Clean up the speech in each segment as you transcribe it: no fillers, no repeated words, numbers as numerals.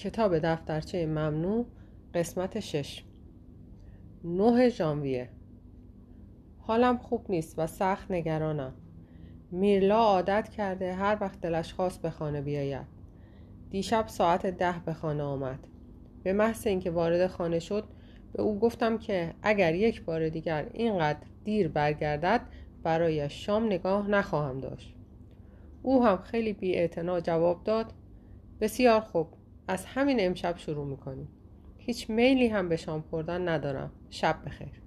کتاب دفترچه ممنوع قسمت 6 9 ژانویه. حالم خوب نیست و سخت نگرانم. میرلا عادت کرده هر وقت دلش خواست به خانه بیاید. دیشب ساعت 10 به خانه آمد. به محض اینکه وارد خانه شد به او گفتم که اگر یک بار دیگر اینقدر دیر برگردد برای شام نگاه نخواهم داشت. او هم خیلی بی‌اعتنا جواب داد: بسیار خوب، از همین امشب شروع میکنیم. هیچ میلی هم به شام خوردن ندارم. شب بخیر.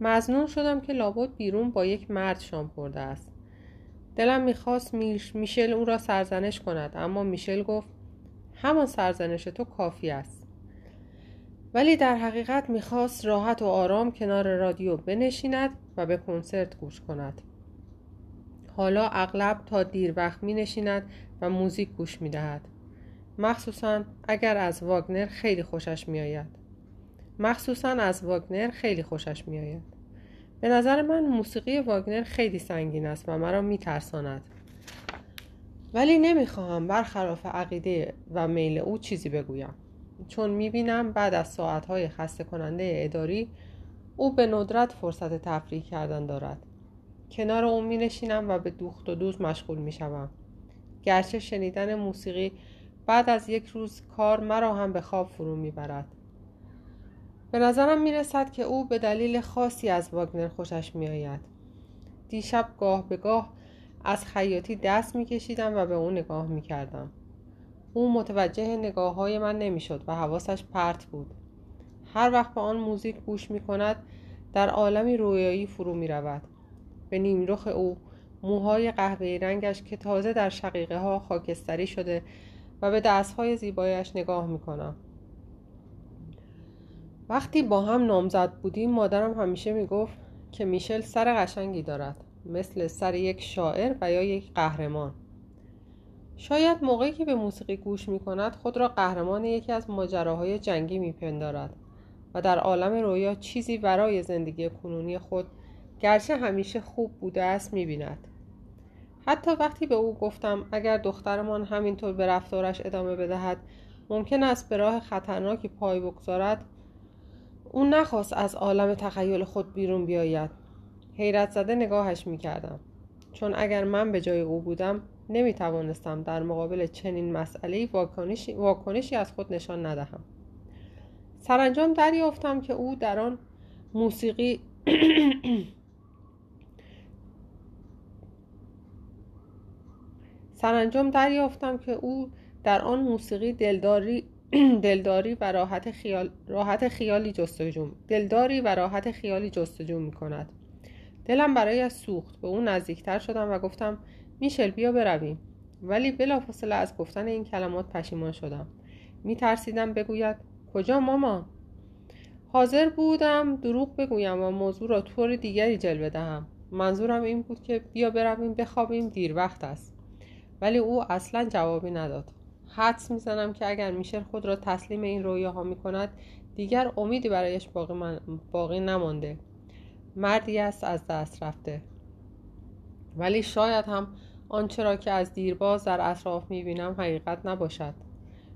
مظنون شدم که لابد بیرون با یک مرد شام خورده است. دلم میخواست میشل او را سرزنش کند، اما میشل گفت: همان سرزنش تو کافی است. ولی در حقیقت میخواست راحت و آرام کنار رادیو بنشیند و به کنسرت گوش کند. حالا اغلب تا دیر وقت می نشیند و موزیک گوش می دهد. مخصوصاً از واگنر خیلی خوشش می آید. به نظر من موسیقی واگنر خیلی سنگین است و مرا می ترساند. ولی نمی خواهم برخلاف عقیده و میل او چیزی بگویم، چون می بینم بعد از ساعتهای خسته کننده اداری او به ندرت فرصت تفریح کردن دارد. کنار او می نشینم و به دوخت و دوز مشغول می شوم. گرچه شنیدن موسیقی بعد از یک روز کار مرا هم به خواب فرو می برد. به نظرم می رسد که او به دلیل خاصی از واگنر خوشش می آید. دیشب گاه به گاه از خیاطی دست می کشیدم و به او نگاه می کردم. او متوجه نگاه های من نمی شد و حواسش پرت بود. هر وقت به آن موزیک گوش می کند در عالمی رویایی فرو می رود. به نیمرخ او، موهای قهوه‌ای رنگش که تازه در شقیقه ها خاکستری شده، و به دستهای زیبایش نگاه میکنم. وقتی با هم نامزد بودیم مادرم همیشه میگفت که میشل سر قشنگی دارد، مثل سر یک شاعر و یا یک قهرمان. شاید موقعی که به موسیقی گوش میکند خود را قهرمان یکی از ماجراهای جنگی میپندارد و در عالم رویا چیزی برای زندگی کنونی خود، گرچه همیشه خوب بوده است، میبیند. حتی وقتی به او گفتم اگر دخترمان همینطور به رفتارش ادامه بدهد ممکن است به راه خطرناکی پای بگذارد، او نخواست از عالم تخیل خود بیرون بیاید. حیرت زده نگاهش میکردم، چون اگر من به جای او بودم نمیتوانستم در مقابل چنین مسئله‌ای واکنشی از خود نشان ندهم. سرانجام دریافتم که او در آن موسیقی دلداری و راحت خیالی جستجو می کند. دلم برایش سوخت. به او نزدیکتر شدم و گفتم: میشل، بیا برویم. ولی بلافاصله از گفتن این کلمات پشیمان شدم. می ترسیدم بگوید: کجا مامان؟ حاضر بودم دروغ بگویم و موضوع را طور دیگری جلوه دهم. منظورم این بود که بیا برویم بخوابیم، دیر وقت است. ولی او اصلا جوابی نداد. حدس میزنم که اگر میشل خود را تسلیم این رویاها میکند دیگر امیدی برایش باقی نمانده. مردی است از دست رفته. ولی شاید هم آنچه را که از دیرباز در اطراف میبینم حقیقت نباشد.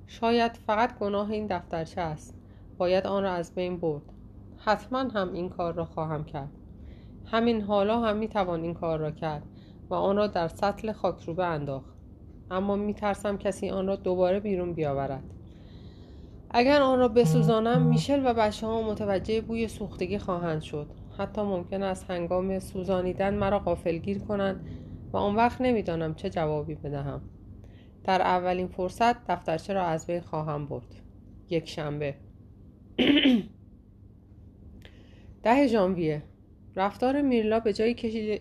شاید فقط گناه این دفترچه است. باید آن را از بین برد. حتما هم این کار را خواهم کرد. همین حالا هم میتوان این کار را کرد و آن را در سطل خاکروبه انداخت. اما میترسم کسی آن را دوباره بیرون بیاورد. اگر آن را بسوزانم میشل و بچه ها متوجه بوی سوختگی خواهند شد. حتی ممکن است هنگام سوزانیدن مرا غافلگیر کنند و آن وقت نمیدانم چه جوابی بدهم. در اولین فرصت دفترچه را از بین خواهم برد. 1 شنبه. 10 ژانویه. رفتار میرلا به جایی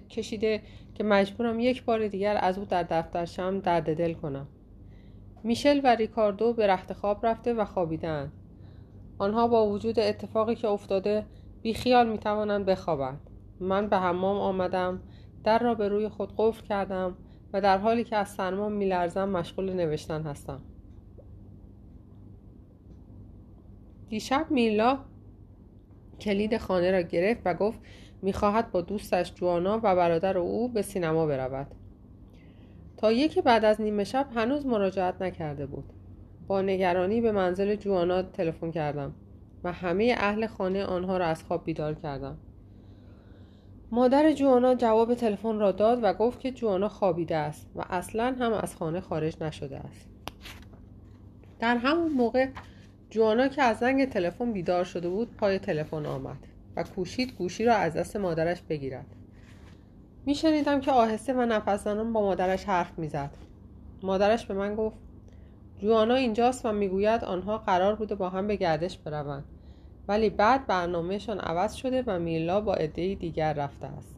کشیده که مجبورم یک بار دیگر از او در دفترشم درد دل کنم. میشل و ریکاردو به رخت خواب رفته و خوابیدن. آنها با وجود اتفاقی که افتاده بیخیال میتوانند بخوابند. من به حمام آمدم، در را به روی خود قفل کردم و در حالی که از سرما میلرزم مشغول نوشتن هستم. دیشب میرلا کلید خانه را گرفت و گفت میخواهد با دوستش جوانا و برادر او به سینما برود. تا 1 بعد از نیم شب هنوز مراجعت نکرده بود. با نگرانی به منزل جوانا تلفن کردم و همه اهل خانه آنها را از خواب بیدار کردم. مادر جوانا جواب تلفن را داد و گفت که جوانا خوابیده است و اصلاً هم از خانه خارج نشده است. در همون موقع جوانا که از زنگ تلفن بیدار شده بود پای تلفن آمد و کوشید گوشی را از دست مادرش بگیرد. میشنیدم که آهسته و نفس زنان با مادرش حرف میزد. مادرش به من گفت جوانا اینجاست و میگوید آنها قرار بوده با هم به گردش بروند، ولی بعد برنامهشان عوض شده و میرلا با عده‌ای دیگر رفته است.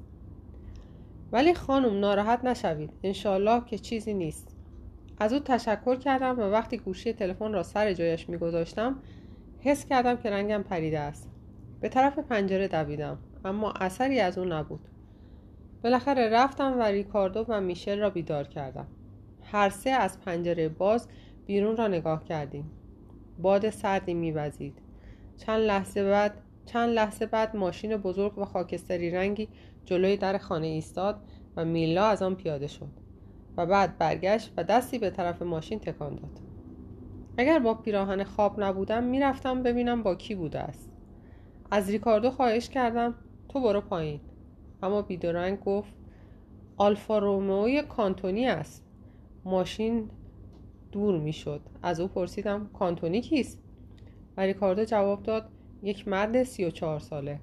ولی خانم ناراحت نشوید، انشالله که چیزی نیست. از او تشکر کردم و وقتی گوشی تلفن را سر جایش میگذاشتم حس کردم که رنگم پریده است. به طرف پنجره دویدم اما اثری از او نبود. بالاخره رفتم و ریکاردو و میشل را بیدار کردم. هر سه از پنجره باز بیرون را نگاه کردیم. باد سردی می‌وزید. چند لحظه بعد ماشین بزرگ و خاکستری رنگی جلوی در خانه ایستاد و میلا از آن پیاده شد و بعد برگشت و دستی به طرف ماشین تکان داد. اگر با پیراهن خواب نبودم میرفتم ببینم با کی بوده است. از ریکاردو خواهش کردم تو برو پایین، اما بیدرنگ گفت آلفا رومئو کانتونی است. ماشین دور میشد. از او پرسیدم کانتونی کیست؟ و ریکاردو جواب داد یک مرد 34 ساله.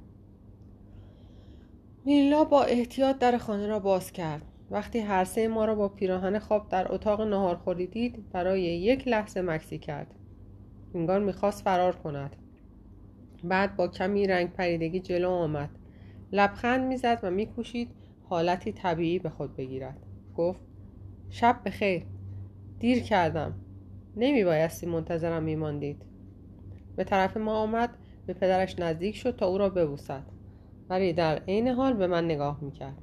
میرلا با احتیاط در خانه را باز کرد. وقتی هر سه ما را با پیراهن خواب در اتاق ناهارخوری دید برای یک لحظه مکسی کرد، انگار میخواست فرار کند. بعد با کمی رنگ پریدگی جلو آمد، لبخند میزد و میکوشید حالتی طبیعی به خود بگیرد. گفت شب بخیر، دیر کردم، نمیبایستی منتظرم میماندید. به طرف ما آمد، به پدرش نزدیک شد تا او را ببوسد، ولی در عین حال به من نگاه میکرد.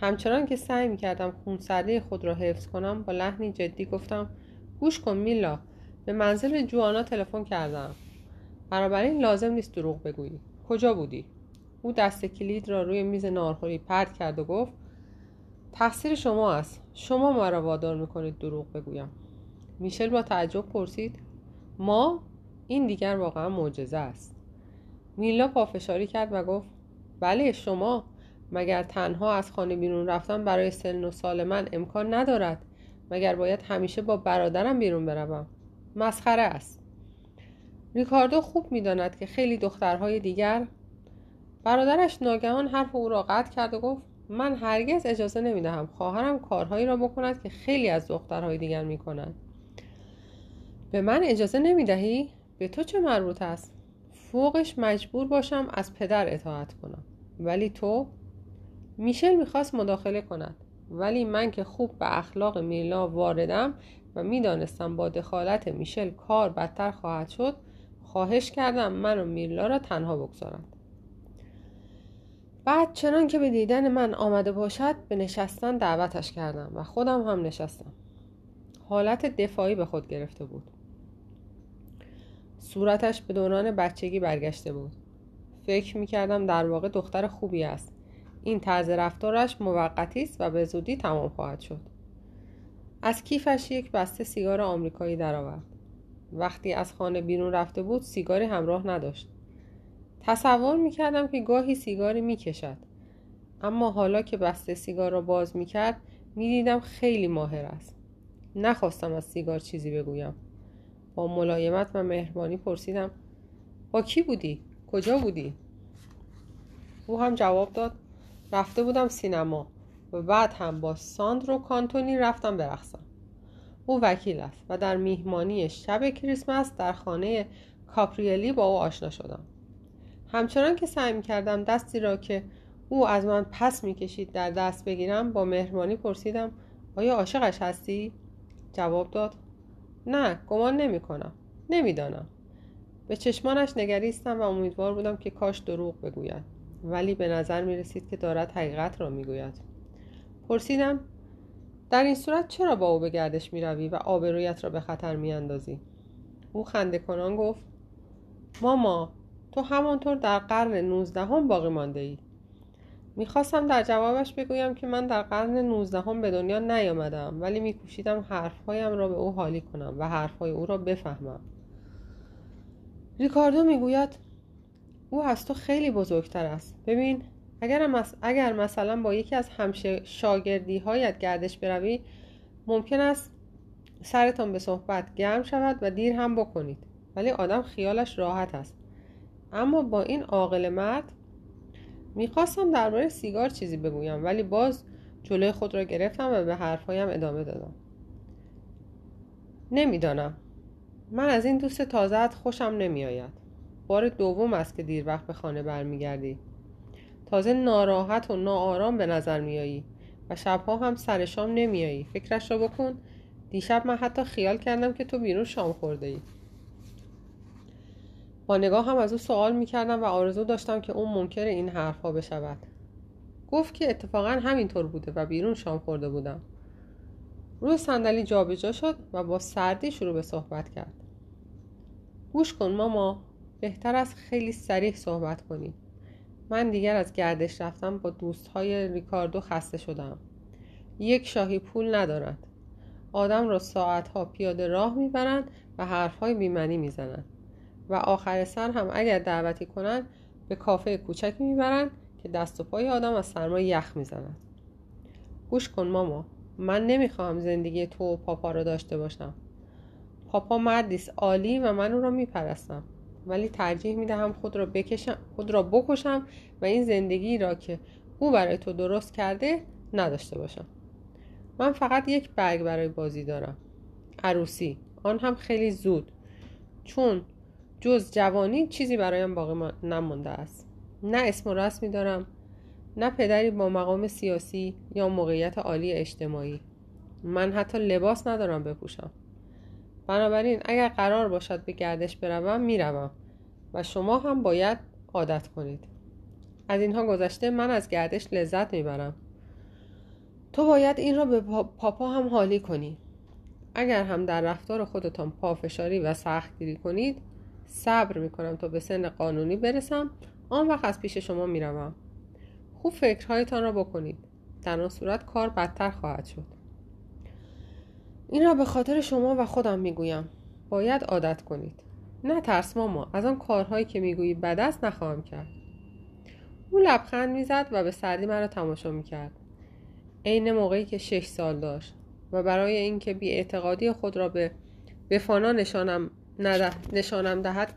همچنان که سعی میکردم خونسردی خود را حفظ کنم با لحنی جدی گفتم گوش کن میلا، به منزل جوانا تلفن کردم. برابر این لازم نیست دروغ بگویی. کجا بودی؟ او دست کلید را روی میز ناهارخوری پرت کرد و گفت تقصیر شما است. شما ما را وادار میکنید دروغ بگویم. میشل با تعجب پرسید ما؟ این دیگر واقعا معجزه است. میلا پافشاری کرد و گفت بله شما، مگر تنها از خانه بیرون رفتن برای سن و سال من امکان ندارد؟ مگر باید همیشه با برادرم بیرون بروم؟ مسخره است. ریکاردو خوب میداند که خیلی دخترهای دیگر. برادرش ناگهان حرف او را قطع کرد و گفت من هرگز اجازه نمیدهم خواهرم کارهایی را بکند که خیلی از دخترهای دیگر میکنند. به من اجازه نمیدهی؟ به تو چه مربوط است؟ فوقش مجبور باشم از پدر اطاعت کنم. ولی تو؟ میشل میخواست مداخله کند، ولی من که خوب به اخلاق میلا واردم و میدانستم با دخالت میشل کار بدتر خواهد شد، خواهش کردم من و میلا را تنها بگذارند. بعد چنان که به دیدن من آمده باشد به نشستن دعوتش کردم و خودم هم نشستم. حالت دفاعی به خود گرفته بود. صورتش به دوران بچگی برگشته بود. فکر می‌کردم در واقع دختر خوبی است. این طرز رفتارش موقتی است و به زودی تمام خواهد شد. از کیفش یک بسته سیگار آمریکایی درآورد. وقتی از خانه بیرون رفته بود سیگاری همراه نداشت. تصور می‌کردم که گاهی سیگاری می‌کشد، اما حالا که بسته سیگار را باز می‌کرد می‌دیدم خیلی ماهر است. نخواستم از سیگار چیزی بگویم. با ملایمت و مهربانی پرسیدم با کی بودی؟ کجا بودی؟ او هم جواب داد رفته بودم سینما و بعد هم با ساندرو کانتونی رفتم برقصم. او وکیل است و در میهمانی شب کریسمس در خانه کاپریلی با او آشنا شدم. همچنان که سعی می‌کردم دستی را که او از من پس می‌کشید در دست بگیرم با مهربانی پرسیدم آیا عاشقش هستی؟ جواب داد نه، گمان نمی کنم. نمیدانم. به چشمانش نگریستم و امیدوار بودم که کاش دروغ بگوید، ولی به نظر می رسید که دارد حقیقت را می گوید. پرسیدم در این صورت چرا با او به گردش می روی و آبرویت را به خطر می اندازی؟ او خنده کنان گفت ماما، تو همانطور در قرن 19 باقی مانده ای. میخواستم در جوابش بگویم که من در قرن 19 به دنیا نیامدم، ولی میکوشیدم حرفهایم را به او حالی کنم و حرفهای او را بفهمم. ریکاردو میگوید او از تو خیلی بزرگتر است. ببین، اگر مثلا با یکی از شاگردی‌هایت گردش بروی، ممکن است سرتان به صحبت گرم شود و دیر هم بکنید، ولی آدم خیالش راحت است. اما با این عاقل مرد. میخواستم درباره سیگار چیزی بگویم، ولی باز جلوی خود را گرفتم و به حرفهایم ادامه دادم. نمیدانم، من از این دوست تازه‌ات خوشم نمیآید. بار دوم است که دیر وقت به خانه برمیگردی. تازه ناراحت و ناآرام به نظر میایی و شبها هم سر شام نمیایی. فکرش را بکن، دیشب من حتی خیال کردم که تو بیرون شام خورده ای. با نگاه هم از او سوال میکردم و آرزو داشتم که اون منکر این حرفا بشود. گفت که اتفاقا همینطور بوده و بیرون شام خورده بودم. روی صندلی جابجا شد و با سردی شروع به صحبت کرد. گوش کن ماما، بهتر است خیلی سریع صحبت کنی. من دیگر از گردش رفتم با دوستهای ریکاردو خسته شدم. یک شاهی پول ندارد. آدم را ساعتها پیاده راه میبرند و حرفهای بیمنی میزنند. و آخر سر هم اگر دعوتی کنن به کافه کوچک میبرن که دست و پای آدم از سرما یخ میزنن. گوش کن ماما، من نمیخوام زندگی تو و پاپا رو داشته باشم. پاپا مردیست عالی و من اون رو میپرستم، ولی ترجیح میدهم خود را بکشم و این زندگی را که او برای تو درست کرده نداشته باشم. من فقط یک برگ برای بازی دارم، عروسی، آن هم خیلی زود، چون جز جوانی چیزی برایم باقی نمانده است. نه اسم و رسمی دارم، نه پدری با مقام سیاسی یا موقعیت عالی اجتماعی. من حتی لباس ندارم بپوشم. بنابراین اگر قرار باشد به گردش بروم، میروم و شما هم باید عادت کنید. از اینها گذشته من از گردش لذت میبرم. تو باید این را به پاپا هم حالی کنی. اگر هم در رفتار خودتان پافشاری و سختگیری کنید، صبر میکنم تا به سن قانونی برسم، آن وقت از پیش شما میروم. خوب فکرهایتان را بکنید، در آن صورت کار بدتر خواهد شد. این را به خاطر شما و خودم میگویم، باید عادت کنید. نه ترس ماما، از آن کارهایی که میگویی بد است نخواهم کرد. او لبخند میزد و به سردی مرا تماشا میکرد، عین موقعی که 6 سال داشت و برای اینکه بی اعتقادی خود را به فانا نشانم دهد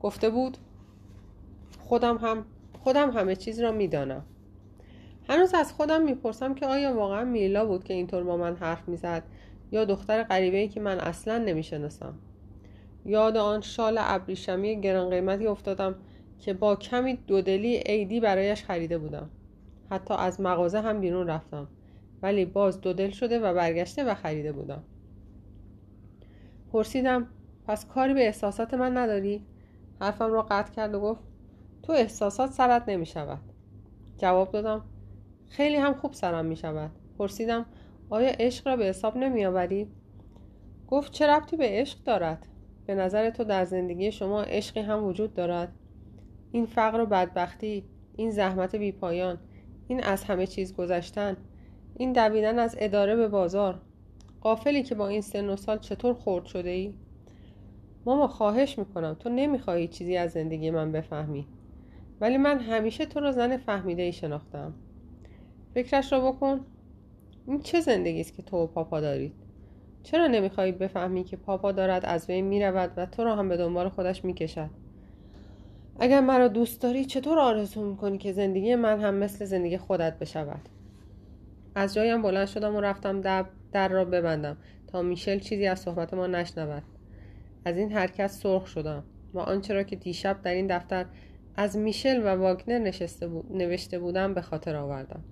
گفته بود خودم همه چیز را میدانم. هنوز از خودم میپرسم که آیا واقعا میرلا بود که اینطور با من حرف میزد، یا دختر غریبه‌ای که من اصلاً نمیشناسم. یاد آن شال ابریشمی گران قیمتی افتادم که با کمی دودلی عیدی برایش خریده بودم. حتی از مغازه هم بیرون رفتم، ولی باز دودل شده و برگشته و خریده بودم. پرسیدم پس کاری به احساسات من نداری؟ حرفم را قطع کرد و گفت تو احساسات سرت نمی شود. جواب دادم خیلی هم خوب سرم می شود. پرسیدم آیا عشق را به حساب نمی آوری؟ گفت چه ربطی به عشق دارد؟ به نظر تو در زندگی شما عشقی هم وجود دارد؟ این فقر و بدبختی، این زحمت بی پایان، این از همه چیز گذشتن، این دویدن از اداره به بازار، غافلی که با این سن و سال چطور خرد شده ای؟ ماما خواهش میکنم، تو نمیخوایی چیزی از زندگی من بفهمی، ولی من همیشه تو رو زن فهمیده ای شناختم. فکرش رو بکن، این چه زندگی است که تو و پاپا دارید؟ چرا نمیخوایی بفهمی که پاپا دارد از بین میرود و تو رو هم به دنبال خودش میکشد؟ اگر مرا دوست داری چطور آرزو میکنی که زندگی من هم مثل زندگی خودت بشود؟ از جایم بلند شدم و رفتم در را ببندم تا میشل چیزی از صحبت ما نشنود. از این حرکت سرخ شدم و آنچه را که دیشب در این دفتر از میشل و واگنر نوشته بودم به خاطر آوردم.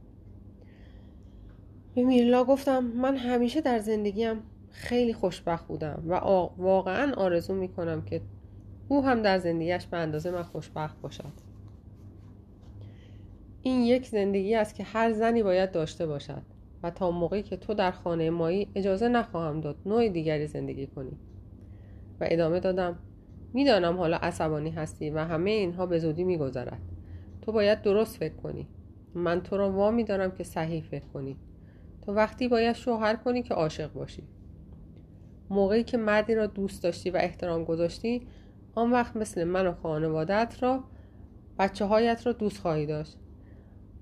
به میرلا گفتم من همیشه در زندگیم خیلی خوشبخت بودم و واقعا آرزو میکنم که او هم در زندگیش به اندازه من خوشبخت باشد. این یک زندگی است که هر زنی باید داشته باشد و تا موقعی که تو در خانه مایی اجازه نخواهم داد نوع دیگری زندگی کنی. و ادامه دادم میدانم حالا عصبانی هستی و همه اینها به زودی میگذرد، تو باید درست فکر کنی. من تو را وامی دارم که صحیح فکر کنی. تو وقتی باید شوهر کنی که عاشق باشی. موقعی که مردی را دوست داشتی و احترام گذاشتی، آن وقت مثل من و خانوادت را، بچه هایت را دوست خواهی داشت.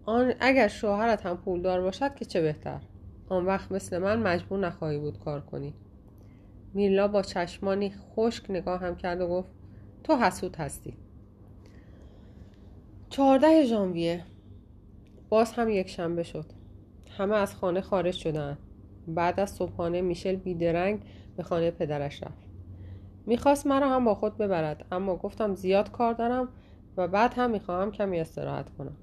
آن اگر شوهرت هم پولدار باشد که چه بهتر. آن وقت مثل من مجبور نخواهی بود کار کنی. میرلا با چشمانی خشک نگاه هم کرد و گفت تو حسود هستی. 14 ژانویه. باز هم یک شنبه شد. همه از خانه خارج شدند. بعد از صبحانه میشل بیدرنگ به خانه پدرش رفت. میخواست مرا هم با خود ببرد، اما گفتم زیاد کار دارم و بعد هم میخواهم کمی استراحت کنم.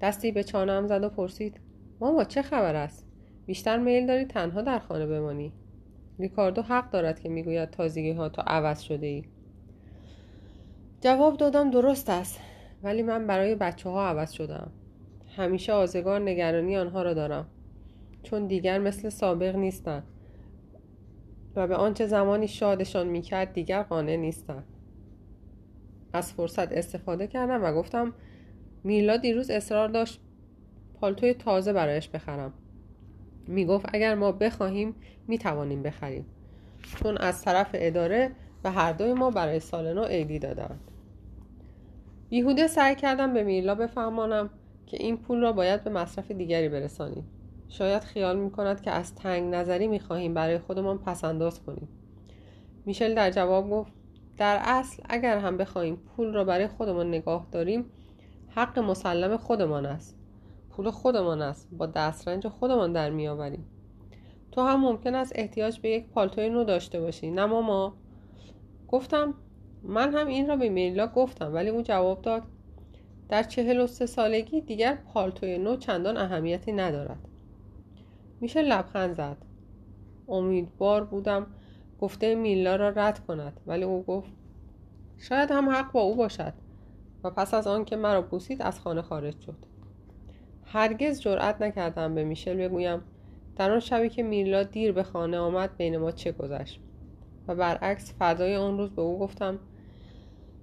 دستی به چانه‌ام زد و پرسید ماما چه خبر است؟ بیشتر میل داری تنها در خانه بمانی؟ ریکاردو حق دارد که میگوید تازگی ها تو عوض شده ای. جواب دادم درست است، ولی من برای بچه ها عوض شدم. همیشه آزگار نگرانی آنها را دارم، چون دیگر مثل سابق نیستند و به آنچه زمانی شادشان میکرد دیگر قانع نیستند. از فرصت استفاده کردم و گفتم میلا دیروز اصرار داشت پالتوی تازه برایش بخرم. میگفت اگر ما بخواهیم میتوانیم بخریم، چون از طرف اداره به هر دوی ما برای سال نو عیدی دادند. بیهوده سعی کردم به میلا بفهمانم که این پول را باید به مصرف دیگری برسانیم. شاید خیال میکند که از تنگ نظری میخواهیم برای خودمان پسنداز کنیم. میشل در جواب گفت در اصل اگر هم بخواهیم پول را برای خودمان نگاه داریم، حق مسلم خودمان است. پول خودمان است، با دسترنج خودمان در میآوریم. تو هم ممکن است احتیاج به یک پالتوی نو داشته باشی، نه ماما؟ گفتم من هم این را به میلا گفتم، ولی اون جواب داد در 43 سالگی دیگر پالتوی نو چندان اهمیتی ندارد. میشه لبخند زد. امیدوار بودم گفته میلا را رد کند، ولی او گفت شاید هم حق با او باشد و پس از آن که مرا بوسید از خانه خارج شد. هرگز جرئت نکردم به میشل بگویم در آن شبی که میلا دیر به خانه آمد بین ما چه گذشت، و برعکس فردای آن روز به او گفتم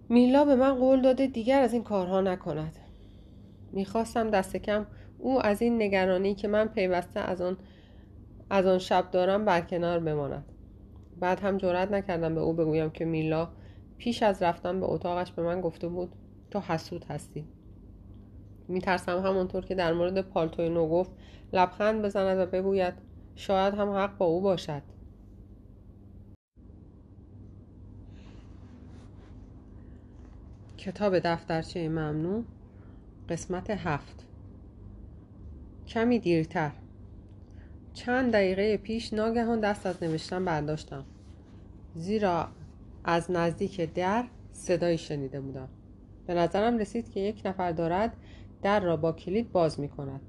میلا به من قول داده دیگر از این کارها نکند. میخواستم دست کم او از این نگرانی که من پیوسته از آن شب دارم برکنار بماند. بعد هم جرئت نکردم به او بگویم که میلا پیش از رفتن به اتاقش به من گفته بود تو حسود هستی. میترسم همونطور که در مورد پالتوی نو گفت لبخند بزند و بگوید شاید هم حق با او باشد. کتاب دفترچه ممنوع، قسمت 7. کمی دیرتر. چند دقیقه پیش ناگهان دست از نوشتن برداشتم، زیرا از نزدیک در صدایی شنیده بودم. به نظرم رسید که یک نفر دارد در را با کلید باز می کند.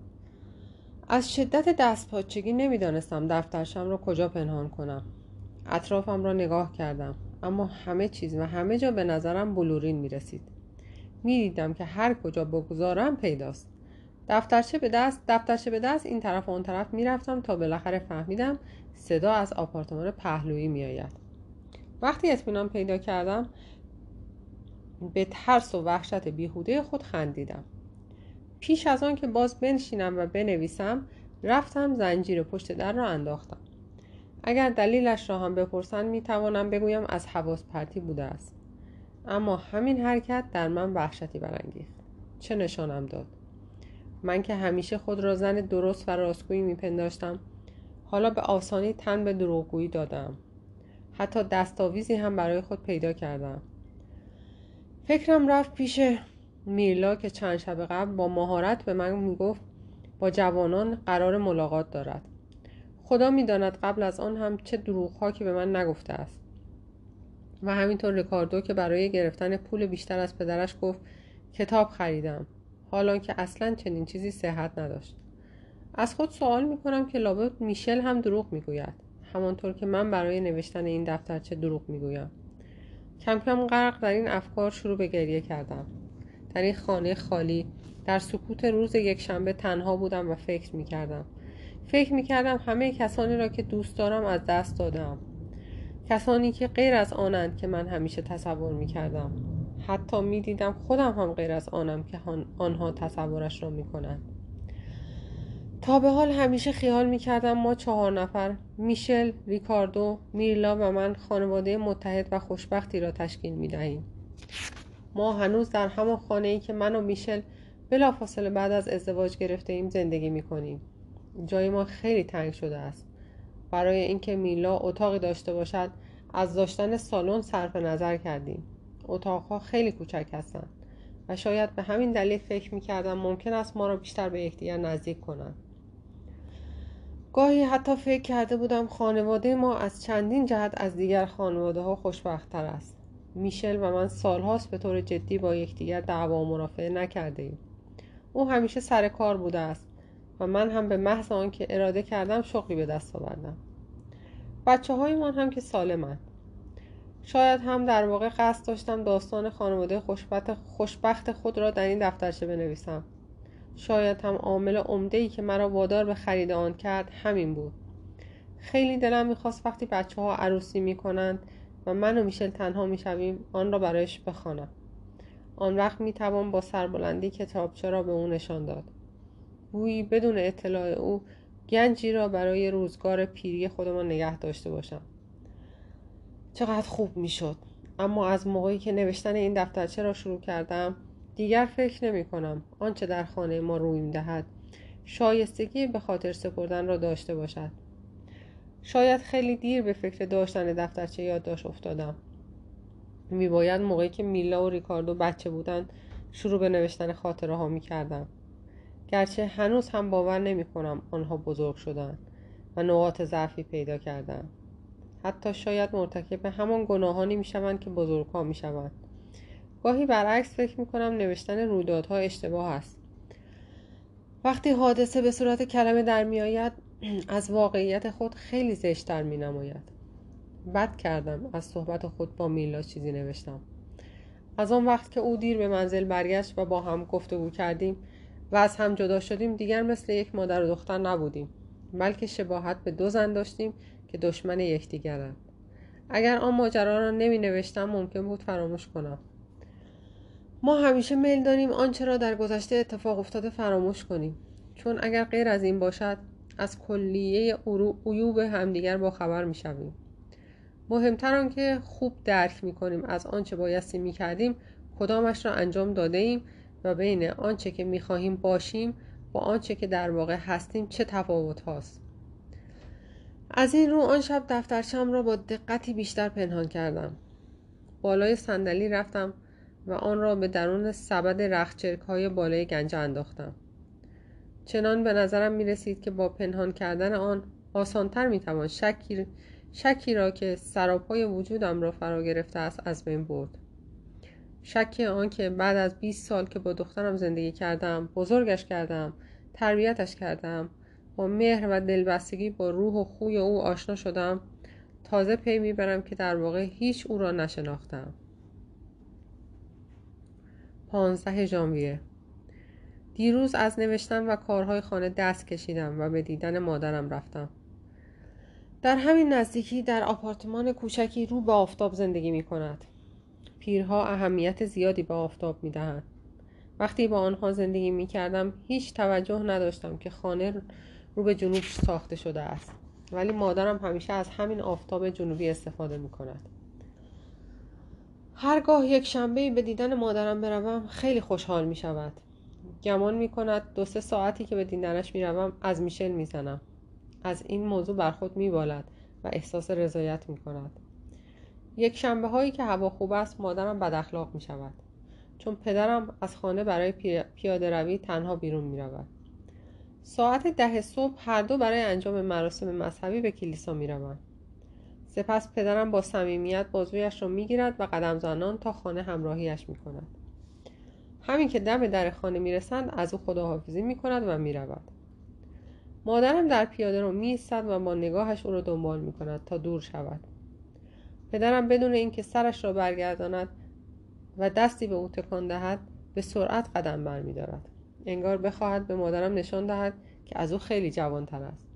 از شدت دستپاچگی نمی دانستم دفترچه‌ام را کجا پنهان کنم. اطرافم را نگاه کردم، اما همه چیز و همه جا به نظرم بلورین می رسید. می دیدم که هر کجا بگذارم پیداست. دفترچه به دست این طرف و اون طرف می رفتم تا بالاخره فهمیدم صدا از آپارتمان پهلویی می آید. وقتی اطمینان پیدا کردم به ترس و وحشت بیهوده خود خندیدم. پیش از آن که باز بنشینم و بنویسم رفتم زنجیر پشت در را انداختم. اگر دلیلش را هم بپرسند می توانم بگویم از حواس پرتی بوده است، اما همین حرکت در من وحشتی برانگیخت. چه نشانم داد؟ من که همیشه خود را زن درست و راستگویی میپنداشتم، حالا به آسانی تن به دروغگویی دادم. حتی دستاویزی هم برای خود پیدا کردم. فکرم رفت پیش میرلا که چند شب قبل با مهارت به من میگفت با جوانان قرار ملاقات دارد. خدا میداند قبل از آن هم چه دروغ‌ها که به من نگفته است. و همینطور ریکاردو که برای گرفتن پول بیشتر از پدرش گفت کتاب خریدم، حالا که اصلاً چنین چیزی صحت نداشت. از خود سوال میکنم که لابد میشل هم دروغ میگوید، همانطور که من برای نوشتن این دفترچه دروغ میگویم. کم کم غرق در این افکار شروع به گریه کردم. در این خانه خالی در سکوت روز یک شنبه تنها بودم و فکر میکردم همه کسانی را که دوست دارم از دست دادم، کسانی که غیر از آنند که من همیشه تصور میکردم، حتی می دیدم خودم هم غیر از آنم که آنها تصورش را می کنند. تا به حال همیشه خیال می کردم ما 4 نفر، میشل، ریکاردو، میرلا و من، خانواده متحد و خوشبختی را تشکیل می دهیم. ما هنوز در همان خانه‌ای که من و میشل بلافاصله بعد از ازدواج گرفته ایم زندگی می کنیم. جای ما خیلی تنگ شده است. برای اینکه میلا اتاقی داشته باشد از داشتن سالن صرف نظر کردیم. اتاقها خیلی کوچک هستند و شاید به همین دلیل فکر می‌کردم ممکن است ما را بیشتر به یکدیگر نزدیک کنند. گاهی حتی فکر کرده بودم خانواده ما از چندین جهت از دیگر خانواده‌ها خوشبخت‌تر است. میشل و من سال‌هاست به طور جدی با یکدیگر دعوا و مرافعه نکرده‌ایم. او همیشه سر کار بوده است و من هم به محض آنکه اراده کردم شغلی به دست آوردم. بچه‌هایمان هم که سالمند. شاید هم در واقع قصد داشتم داستان خانواده خوشبخت خود را در این دفترچه بنویسم. شاید هم عامل عمده‌ای که مرا وادار به خرید آن کرد همین بود. خیلی دلم می‌خواست وقتی بچه‌ها عروسی می‌کنند و من و میشل تنها می‌شویم آن را برایش بخوانم. آن وقت می‌توان با سربلندی کتابچه را به او نشان داد. گویی بدون اطلاع او گنجی را برای روزگار پیری خودمان نگه داشته باشم. چقدر خوب میشد. اما از موقعی که نوشتن این دفترچه را شروع کردم دیگر فکر نمی کنم آنچه در خانه ما روی می دهد شایستگی به خاطر سپردن را داشته باشد. شاید خیلی دیر به فکر داشتن دفترچه یادداشت افتادم. می باید موقعی که میلا و ریکاردو بچه بودند شروع به نوشتن خاطره ها می کردم. گرچه هنوز هم باور نمی کنم آنها بزرگ شدند و نقاط ضعفی پیدا کردند. حتی شاید مرتکب همان گناهانی میشوند که بزرگها میشوند. گاهی برعکس فکر میکنم نوشتن رویدادها اشتباه است. وقتی حادثه به صورت کلمه در میآید از واقعیت خود خیلی زشت‌تر مینماید. بد کردم از صحبت خود با میلا چیزی نوشتم. از آن وقت که او دیر به منزل برگشت و با هم گفتگو کردیم و از هم جدا شدیم دیگر مثل یک مادر و دختر نبودیم، بلکه شباهت به 2 زن داشتیم که دشمن یکدیگرند. اگر آن ماجرا را نمی نوشتم ممکن بود فراموش کنم. ما همیشه میل داریم آنچه را در گذشته اتفاق افتاده فراموش کنیم، چون اگر غیر از این باشد از کلیه عیوب همدیگر با خبر می شویم. مهمتر آن که خوب درک می کنیم از آنچه بایستی می کردیم کدامش را انجام داده ایم و بین آنچه که می خواهیم باشیم با آنچه که در واقع هستیم چه تفاوت هاست. از این رو آن شب دفترچه‌ام را با دقتی بیشتر پنهان کردم. بالای صندلی رفتم و آن را به درون سبد رختچرک‌های بالای گنجه انداختم. چنان به نظرم می رسید که با پنهان کردن آن آسان‌تر می توان شکی را که سراپای وجودم را فرا گرفته است از بین برد. شکی آن که بعد از 20 سال که با دخترم زندگی کردم، بزرگش کردم، تربیتش کردم، با مهر و دلبستگی با روح و خوی او آشنا شدم، تازه پی میبرم که در واقع هیچ او را نشناختم. 15 ژانویه. دیروز از نوشتن و کارهای خانه دست کشیدم و به دیدن مادرم رفتم. در همین نزدیکی در آپارتمان کوچکی رو به آفتاب زندگی میکند. پیرها اهمیت زیادی به آفتاب میدهند. وقتی با آنها زندگی میکردم هیچ توجه نداشتم که خانه رو به جنوب ساخته شده است، ولی مادرم همیشه از همین آفتاب جنوبی استفاده می کند. هرگاه یک شنبهی به دیدن مادرم بروم خیلی خوشحال می شود. گمان می کند 2-3 ساعتی که به دیدنش می روم از میشل می زنم. از این موضوع برخود می بالد و احساس رضایت می کند. یک شنبه هایی که هوا خوب است مادرم بد اخلاق می شود، چون پدرم از خانه برای پیاده روی تنها بیرون می رود. ساعت 10 صبح هر دو برای انجام مراسم مذهبی به کلیسا می روند. سپس پدرم با صمیمیت بازویش را می گیرد و قدم زنان تا خانه همراهیش می کند. همین که دم در خانه می رسند از او خداحافظی می کند و می رود. مادرم در پیاده رو می ایستد و با نگاهش او را دنبال می کند تا دور شود. پدرم بدون اینکه سرش را برگرداند و دستی به او تکان دهد به سرعت قدم برمی دارد. انگار بخواهد به مادرم نشان دهد که از او خیلی جوان‌تر است.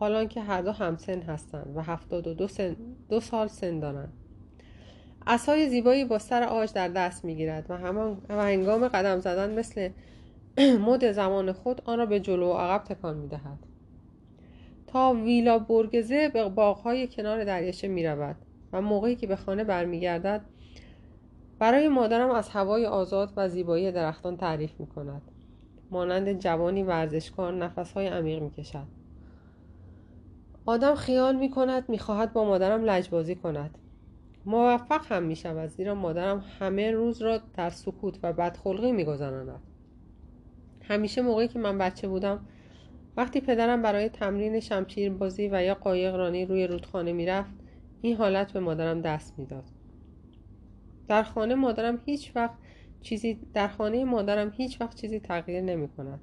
حالان که هر دو همسن هستند و 72 سال سن دارند. عصای زیبایی با سر آج در دست میگیرد و هنگام قدم زدن مثل مد زمان خود آن را به جلو و عقب تکان میدهد. تا ویلا برگزه به باغهای کنار دریاچه میرود و موقعی که به خانه برمیگردد برای مادرم از هوای آزاد و زیبایی درختان تعریف میکند. مانند جوانی ورزشکار نفسهای عمیق میکشد. آدم خیال میکند میخواهد با مادرم لجبازی کند. موفق هم میشود، زیرا مادرم همه روز را در سکوت و بدخلقی میگذراند. همیشه موقعی که من بچه بودم، وقتی پدرم برای تمرین شمشیربازی و یا قایقرانی روی رودخانه میرفت، این حالت به مادرم دست میداد. در خانه مادرم هیچ وقت چیزی تغییر نمیکند.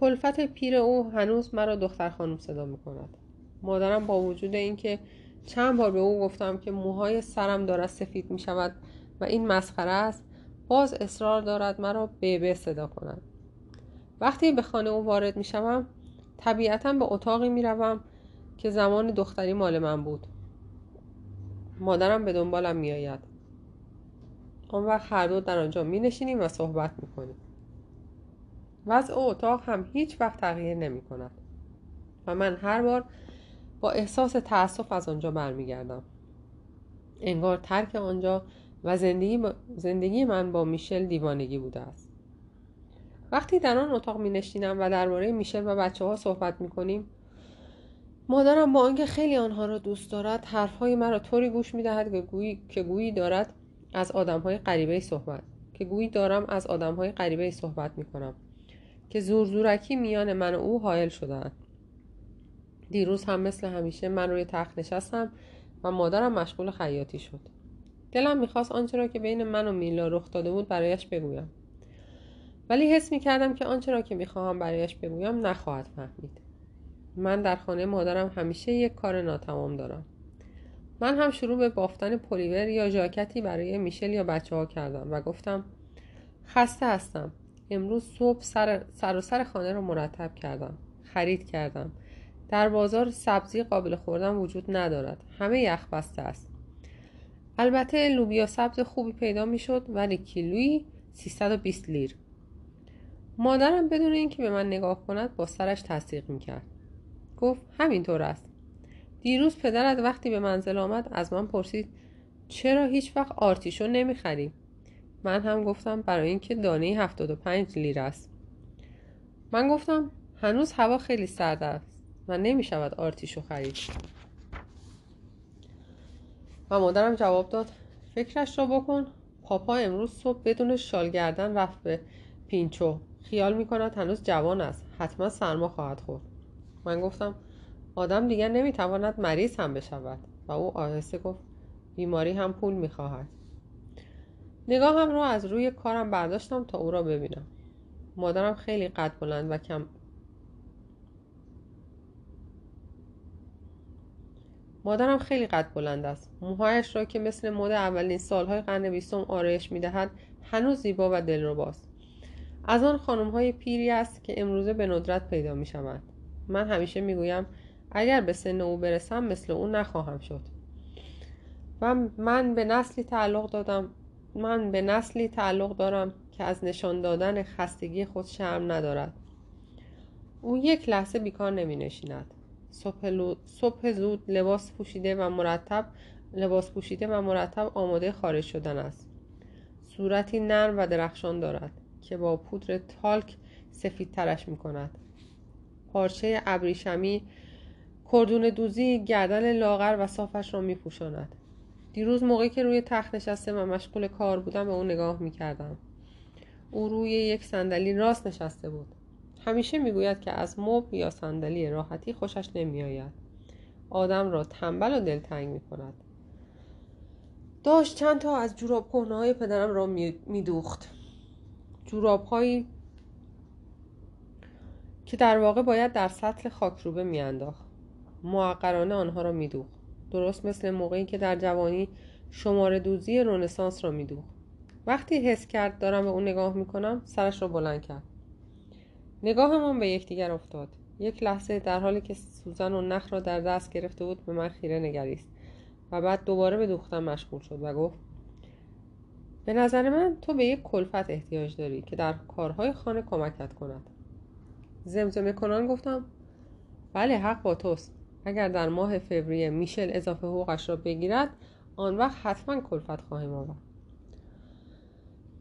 کلفت پیر او هنوز مرا دختر خانم صدا میکند. مادرم با وجود اینکه چند بار به او گفتم که موهای سرم دارد سفید می شود و این مسخره است، باز اصرار دارد مرا بیبه صدا کند. وقتی به خانه او وارد می شوم، طبیعتاً به اتاقی می روم که زمان دختری مال من بود. مادرم به دنبالم می آید. آن وقت هر دو در آنجا می نشینیم و صحبت می کنیم. وضع اتاق هم هیچ وقت تغییر نمی کند و من هر بار با احساس تأسف از آنجا برمیگردم. انگار ترک آنجا و زندگی من با میشل دیوانگی بوده است. وقتی در آن اتاق می‌نشینم و درباره میشل و بچه‌ها صحبت می‌کنیم، مادرم با آنکه خیلی آنها را دوست دارد، حرف‌های مرا طوری گوش می‌دهد که گویی دارم از آدم‌های غریبه‌ای صحبت می‌کنم که زورزورکی میان من و او حائل شده‌اند. دیروز هم مثل همیشه من روی تخت نشستم و مادرم مشغول خیاطی شد. دلم میخواست آنچه را که بین من و میلا رخ داده بود برایش بگویم، ولی حس میکردم که آنچه را که میخواهم برایش بگویم نخواهد فهمید. من در خانه مادرم همیشه یک کار ناتمام دارم. من هم شروع به بافتن پلیور یا ژاکتی برای میشل یا بچه‌ها کردم و گفتم خسته هستم. امروز صبح سر خانه را مرتب کردم، خرید کردم. در بازار سبزی قابل خوردن وجود ندارد. همه یخ بسته است. البته لوبیا سبز خوبی پیدا میشد، ولی کیلویی 320 لیر. مادرم بدون اینکه به من نگاه کند با سرش تصدیق میکرد. گفت همینطور است. دیروز پدرت وقتی به منزل آمد از من پرسید چرا هیچ وقت آرتیشو نمیخری؟ من هم گفتم برای اینکه دانه 75 لیر است. من گفتم هنوز هوا خیلی سرد است و نمی شود آرتیشو خرید. و مادرم جواب داد فکرش را بکن. پاپا امروز صبح بدون شال گردن رفت به پینچو. خیال می کند هنوز جوان است. حتما سرما خواهد خورد. من گفتم آدم دیگر نمی تواند مریض هم بشود. و او آهسته گفت بیماری هم پول می خواهد. نگاهم را از روی کارم برداشتم تا او را ببینم. مادرم خیلی قد بلند و مادرم خیلی قد بلند است. موهایش را که مثل مد اولین سالهای قرن 20 آرایش می‌دهد، هنوز زیبا و دلرباست. از آن خانم‌های پیری است که امروزه به ندرت پیدا می‌شوند. من همیشه می‌گویم اگر به سن او برسم مثل او نخواهم شد. من به نسلی تعلق دارم که از نشان دادن خستگی خود شرم ندارد. او یک لحظه بیکار نمی‌نشیند. صبح زود لباس پوشیده و مرتب آماده خارج شدن است. صورتی نرم و درخشان دارد که با پودر تالک سفید ترش می کند. پارچه ابریشمی کردون دوزی گردن لاغر و صافش را می پوشاند. دیروز موقعی که روی تخت نشسته و مشغول کار بودم به اون نگاه می کردم. او روی یک صندلی راست نشسته بود. همیشه میگوید که از مبل یا صندلی راحتی خوشش نمیآید. آدم را تنبل و دلتنگ میکند. داشت چند تا از جوراب کهنه‌های پدرم را میدوخت. جوراب‌هایی که در واقع باید در سطل خاکروبه میانداخت. موقرانه آنها را میدوخت. درست مثل موقعی که در جوانی شماره دوزی رنسانس را میدوخت. وقتی حس کرد دارم به اون نگاه میکنم، سرش را بلند کرد. نگاهمان به یکدیگر افتاد. یک لحظه در حالی که سوزن و نخ را در دست گرفته بود به من خیره نگریست و بعد دوباره به دوختن مشغول شد و گفت به نظر من تو به یک کلفت احتیاج داری که در کارهای خانه کمکت کند. زمزمه کنان گفتم بله حق با توست. اگر در ماه فوریه میشل اضافه حقوقش را بگیرد آن وقت حتما کلفت خواهیم آورد.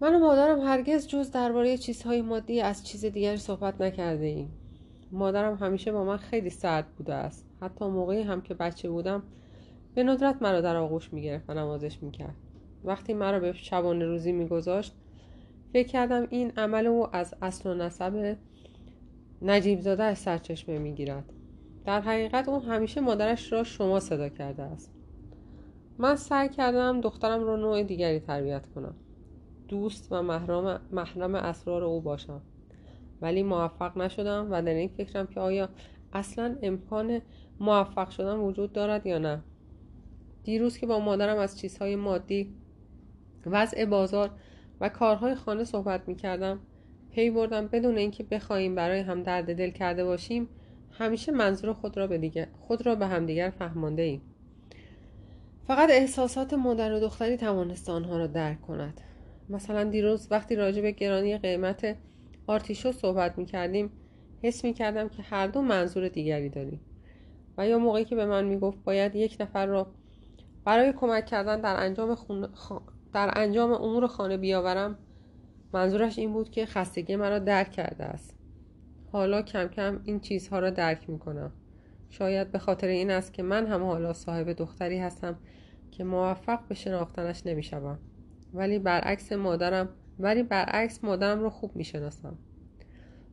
من و مادرم هرگز جز درباره چیزهای مادی از چیز دیگر صحبت نکرده ایم. مادرم همیشه با من خیلی سرد بوده است. حتی موقعی هم که بچه بودم به ندرت مرا در آغوش میگرفت و نوازش میکرد. وقتی مرا به شبانه روزی میگذاشت فکر کردم این عمل او از اصل و نسب نجیب زاده سرچشمه میگیرد. در حقیقت او همیشه مادرش را شما صدا کرده است. من سعی کردم دخترم را نوع دیگری تربیت کنم. دوست و محرم اسرار او باشم. ولی موفق نشدم و در این فکرم که آیا اصلا امکان موفق شدن وجود دارد یا نه. دیروز که با مادرم از چیزهای مادی، وضع بازار و کارهای خانه صحبت می کردم، پی بردم بدون اینکه بخوایم برای هم درد دل کرده باشیم همیشه منظور خود را به همدیگر فهمانده ایم. فقط احساسات مادر و دختری توانست آنها را درک کند. مثلا دیروز وقتی راجع به گرانی قیمت آرتیشو صحبت می کردیم حس می کردم که هر دو منظور دیگری داریم. و یا موقعی که به من می گفت باید یک نفر را برای کمک کردن در انجام امور خانه بیاورم، منظورش این بود که خستگی مرا درک کرده است. حالا کم کم این چیزها را درک می کنم. شاید به خاطر این است که من هم حالا صاحب دختری هستم که موفق به شناختنش نمی شدم. ولی برعکس مادرم رو خوب می شناسم.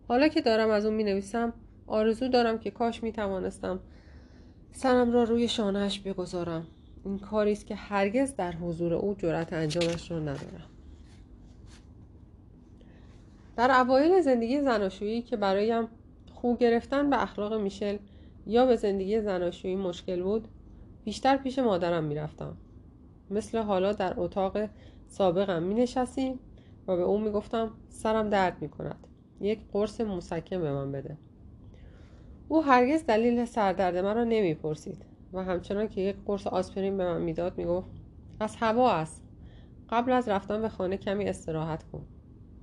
حالا که دارم از اون می نویسم آرزو دارم که کاش می توانستم سرم را روی شانهش بگذارم. این کاری است که هرگز در حضور او جرأت انجامش را ندارم. در اوایل زندگی زناشویی که برایم خو گرفتن به اخلاق میشل یا به زندگی زناشویی مشکل بود، بیشتر پیش مادرم میرفتم. مثل حالا در اتاق سابقم مینشستیم و به او میگفتم سرم درد میکند، یک قرص مسکن به من بده. او هرگز دلیل سردرد من را نمیپرسید و همچنان که یک قرص آسپرین به من میداد میگفت از هوا است. قبل از رفتن به خانه کمی استراحت کن.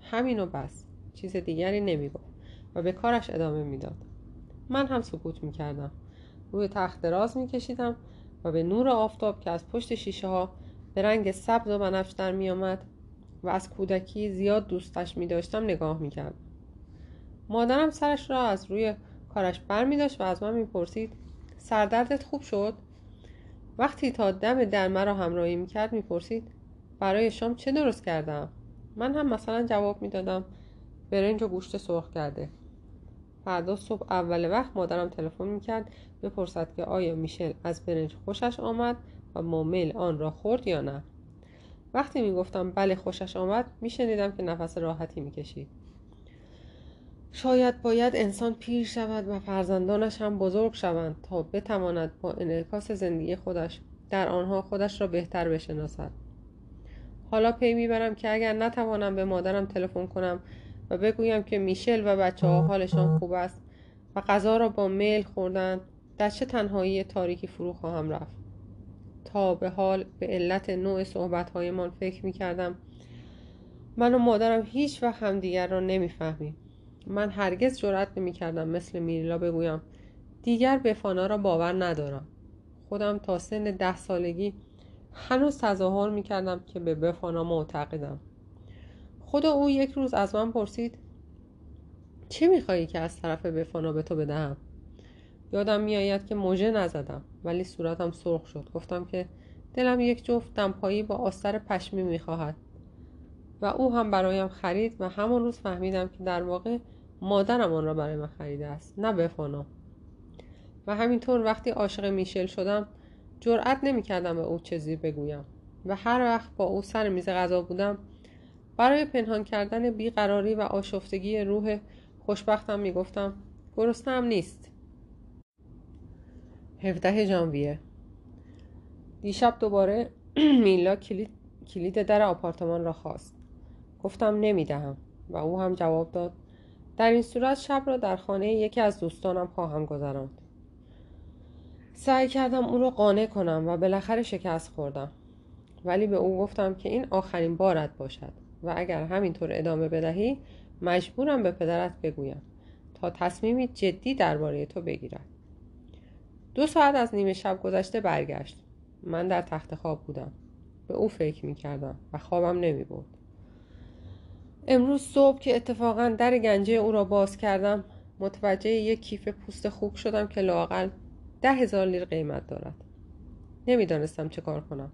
همینو بس. چیز دیگری نمیگفت و به کارش ادامه میداد. من هم سکوت میکردم. روی تخت دراز میکشیدم و به نور آفتاب که از پشت شیشه ها به رنگ سبز و بنفش در میآمد و از کودکی زیاد دوستش میداشتم نگاه میکردم. مادرم سرش را از روی کارش برمیداشت و از من میپرسید سردردت خوب شد؟ وقتی تا دم در مرا همراهی میکرد میپرسید برای شام چه درست کردم؟ من هم مثلا جواب میدادم برنج و گوشت سرخ کرده. فردا صبح اول وقت مادرم تلفن میکرد بپرسد که آیا میشل از برنج خوشش آمد و مامیل آن را خورد یا نه. وقتی میگفتم بله خوشش آمد میشنیدم که نفس راحتی میکشید. شاید باید انسان پیر شود و فرزندانش هم بزرگ شوند تا بتواند با انعکاس زندگی خودش در آنها خودش را بهتر بشناسد. حالا پی میبرم که اگر نتوانم به مادرم تلفن کنم و بگویم که میشل و بچه‌ها حالشان خوب است و غذا را با میل خوردن، در چه تنهایی تاریکی فرو خواهم رفت. تا به حال به علت نوع صحبت‌هایمان فکر میکردم من و مادرم هیچ وقت همدیگر را نمیفهمیم. من هرگز جرأت نمی‌کردم مثل میریلا بگویم دیگر به فانا را باور ندارم. خودم تا سن 10 سالگی هنوز تظاهر می‌کردم که به بفانا معتقدم. خود او یک روز از من پرسید چه می‌خواهی که از طرف بفانا به تو بدهم؟ یادم می‌آید که موجه نزدم ولی صورتم سرخ شد. گفتم که دلم یک جفت دمپایی با آستر پشمی می‌خواهد. و او هم برایم خرید و همان روز فهمیدم که در واقع مادرم آن را برای من خریده است، نه بفانا. و همینطور وقتی عاشق میشل شدم جرأت نمی‌کردم به او چیزی بگویم و هر وقت با او سر میز غذا بودم برای پنهان کردن بیقراری و آشفتگی روح خوشبختم میگفتم گرسنه‌ام نیست. 17 ژانویه. دیشب دوباره میلا کلید در آپارتمان را خواست. گفتم نمیدهم و او هم جواب داد در این صورت شب را در خانه یکی از دوستانم خواهم گذراند. سعی کردم او را قانع کنم و بالاخره شکست خوردم. ولی به او گفتم که این آخرین بارت باشد و اگر همینطور ادامه بدهی مجبورم به پدرت بگویم تا تصمیمی جدی درباره تو بگیرد. 2 ساعت از نیمه شب گذشته برگشت. من در تخت خواب بودم. به او فکر می‌کردم و خوابم نمی‌برد. امروز صبح که اتفاقاً در گنجه او را باز کردم، متوجه یک کیف پوست خوک شدم که لااقل 10,000 لیر قیمت دارد. نمی‌دانستم چه کار کنم.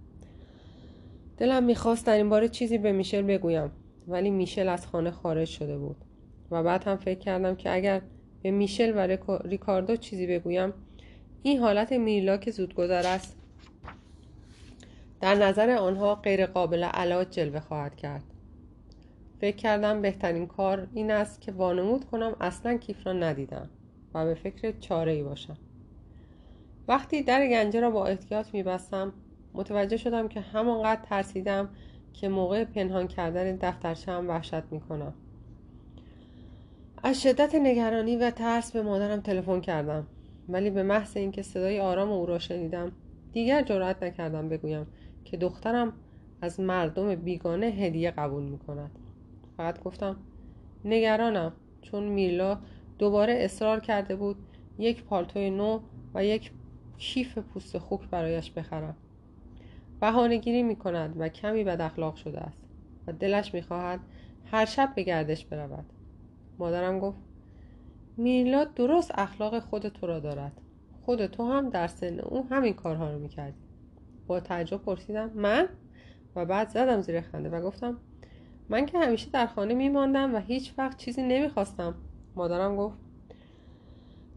دلم می‌خواست در این باره چیزی به میشل بگویم، ولی میشل از خانه خارج شده بود و بعد هم فکر کردم که اگر به میشل و ریکاردو چیزی بگویم، این حالت میرلا که زودگذر است در نظر آنها غیر قابل علاج جلوه خواهد کرد. فکر کردم بهترین کار این است که وانمود کنم اصلا کیف را ندیدم و به فکر چاره‌ای باشم. وقتی در گنجه را با احتیاط می‌بستم، متوجه شدم که همانقدر ترسیدم که موقع پنهان کردن دفترچه‌ام وحشت می‌کنم. از شدت نگرانی و ترس به مادرم تلفن کردم، ولی به محض اینکه صدای آرام او را شنیدم، دیگر جرأت نکردم بگویم که دخترم از مردم بیگانه هدیه قبول می‌کند. فقط گفتم نگرانم، چون میرلا دوباره اصرار کرده بود یک پالتوی نو و یک کیف پوست خوک برایش بخرم. بهانه‌گیری می‌کند و کمی بد اخلاق شده است و دلش می‌خواهد هر شب به گردش برود. مادرم گفت میرلا درست اخلاق خود تو را دارد. خود تو هم در سن او همین کارها رو می‌کردی. با تعجب پرسیدم من؟ و بعد زدم زیر خنده و گفتم من که همیشه در خانه می‌ماندم و هیچ وقت چیزی نمی‌خواستم. مادرم گفت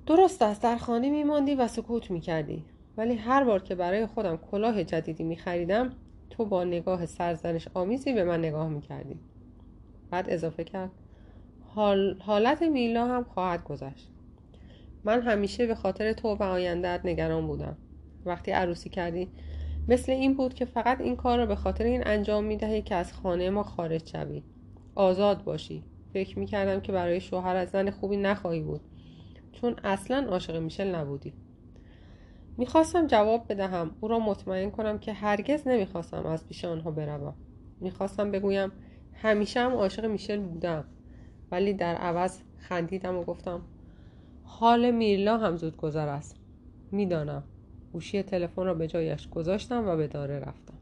درست است، در خانه می‌ماندی و سکوت می‌کردی، ولی هر بار که برای خودم کلاه جدیدی می‌خریدم تو با نگاه سرزنش آمیزی به من نگاه می‌کردی. بعد اضافه کرد حالت میلا هم خواهد گذشت. من همیشه به خاطر تو و آینده‌ات نگران بودم. وقتی عروسی کردی مثل این بود که فقط این کار را به خاطر این انجام می‌دهی که از خانه ما خارج شوی، آزاد باشی. فکر می‌کردم که برای شوهر از زن خوبی نخواهی بود، چون اصلاً عاشق میشل نبودی. می‌خواستم جواب بدهم، او را مطمئن کنم که هرگز نمی‌خواستم از پیش آنها بروم. می‌خواستم بگویم همیشه هم عاشق میشل بودم، ولی در عوض خندیدم و گفتم حال میرلا هم زودگذر است، میدانم. گوشی تلفن را به جایش گذاشتم و به داره رفتم.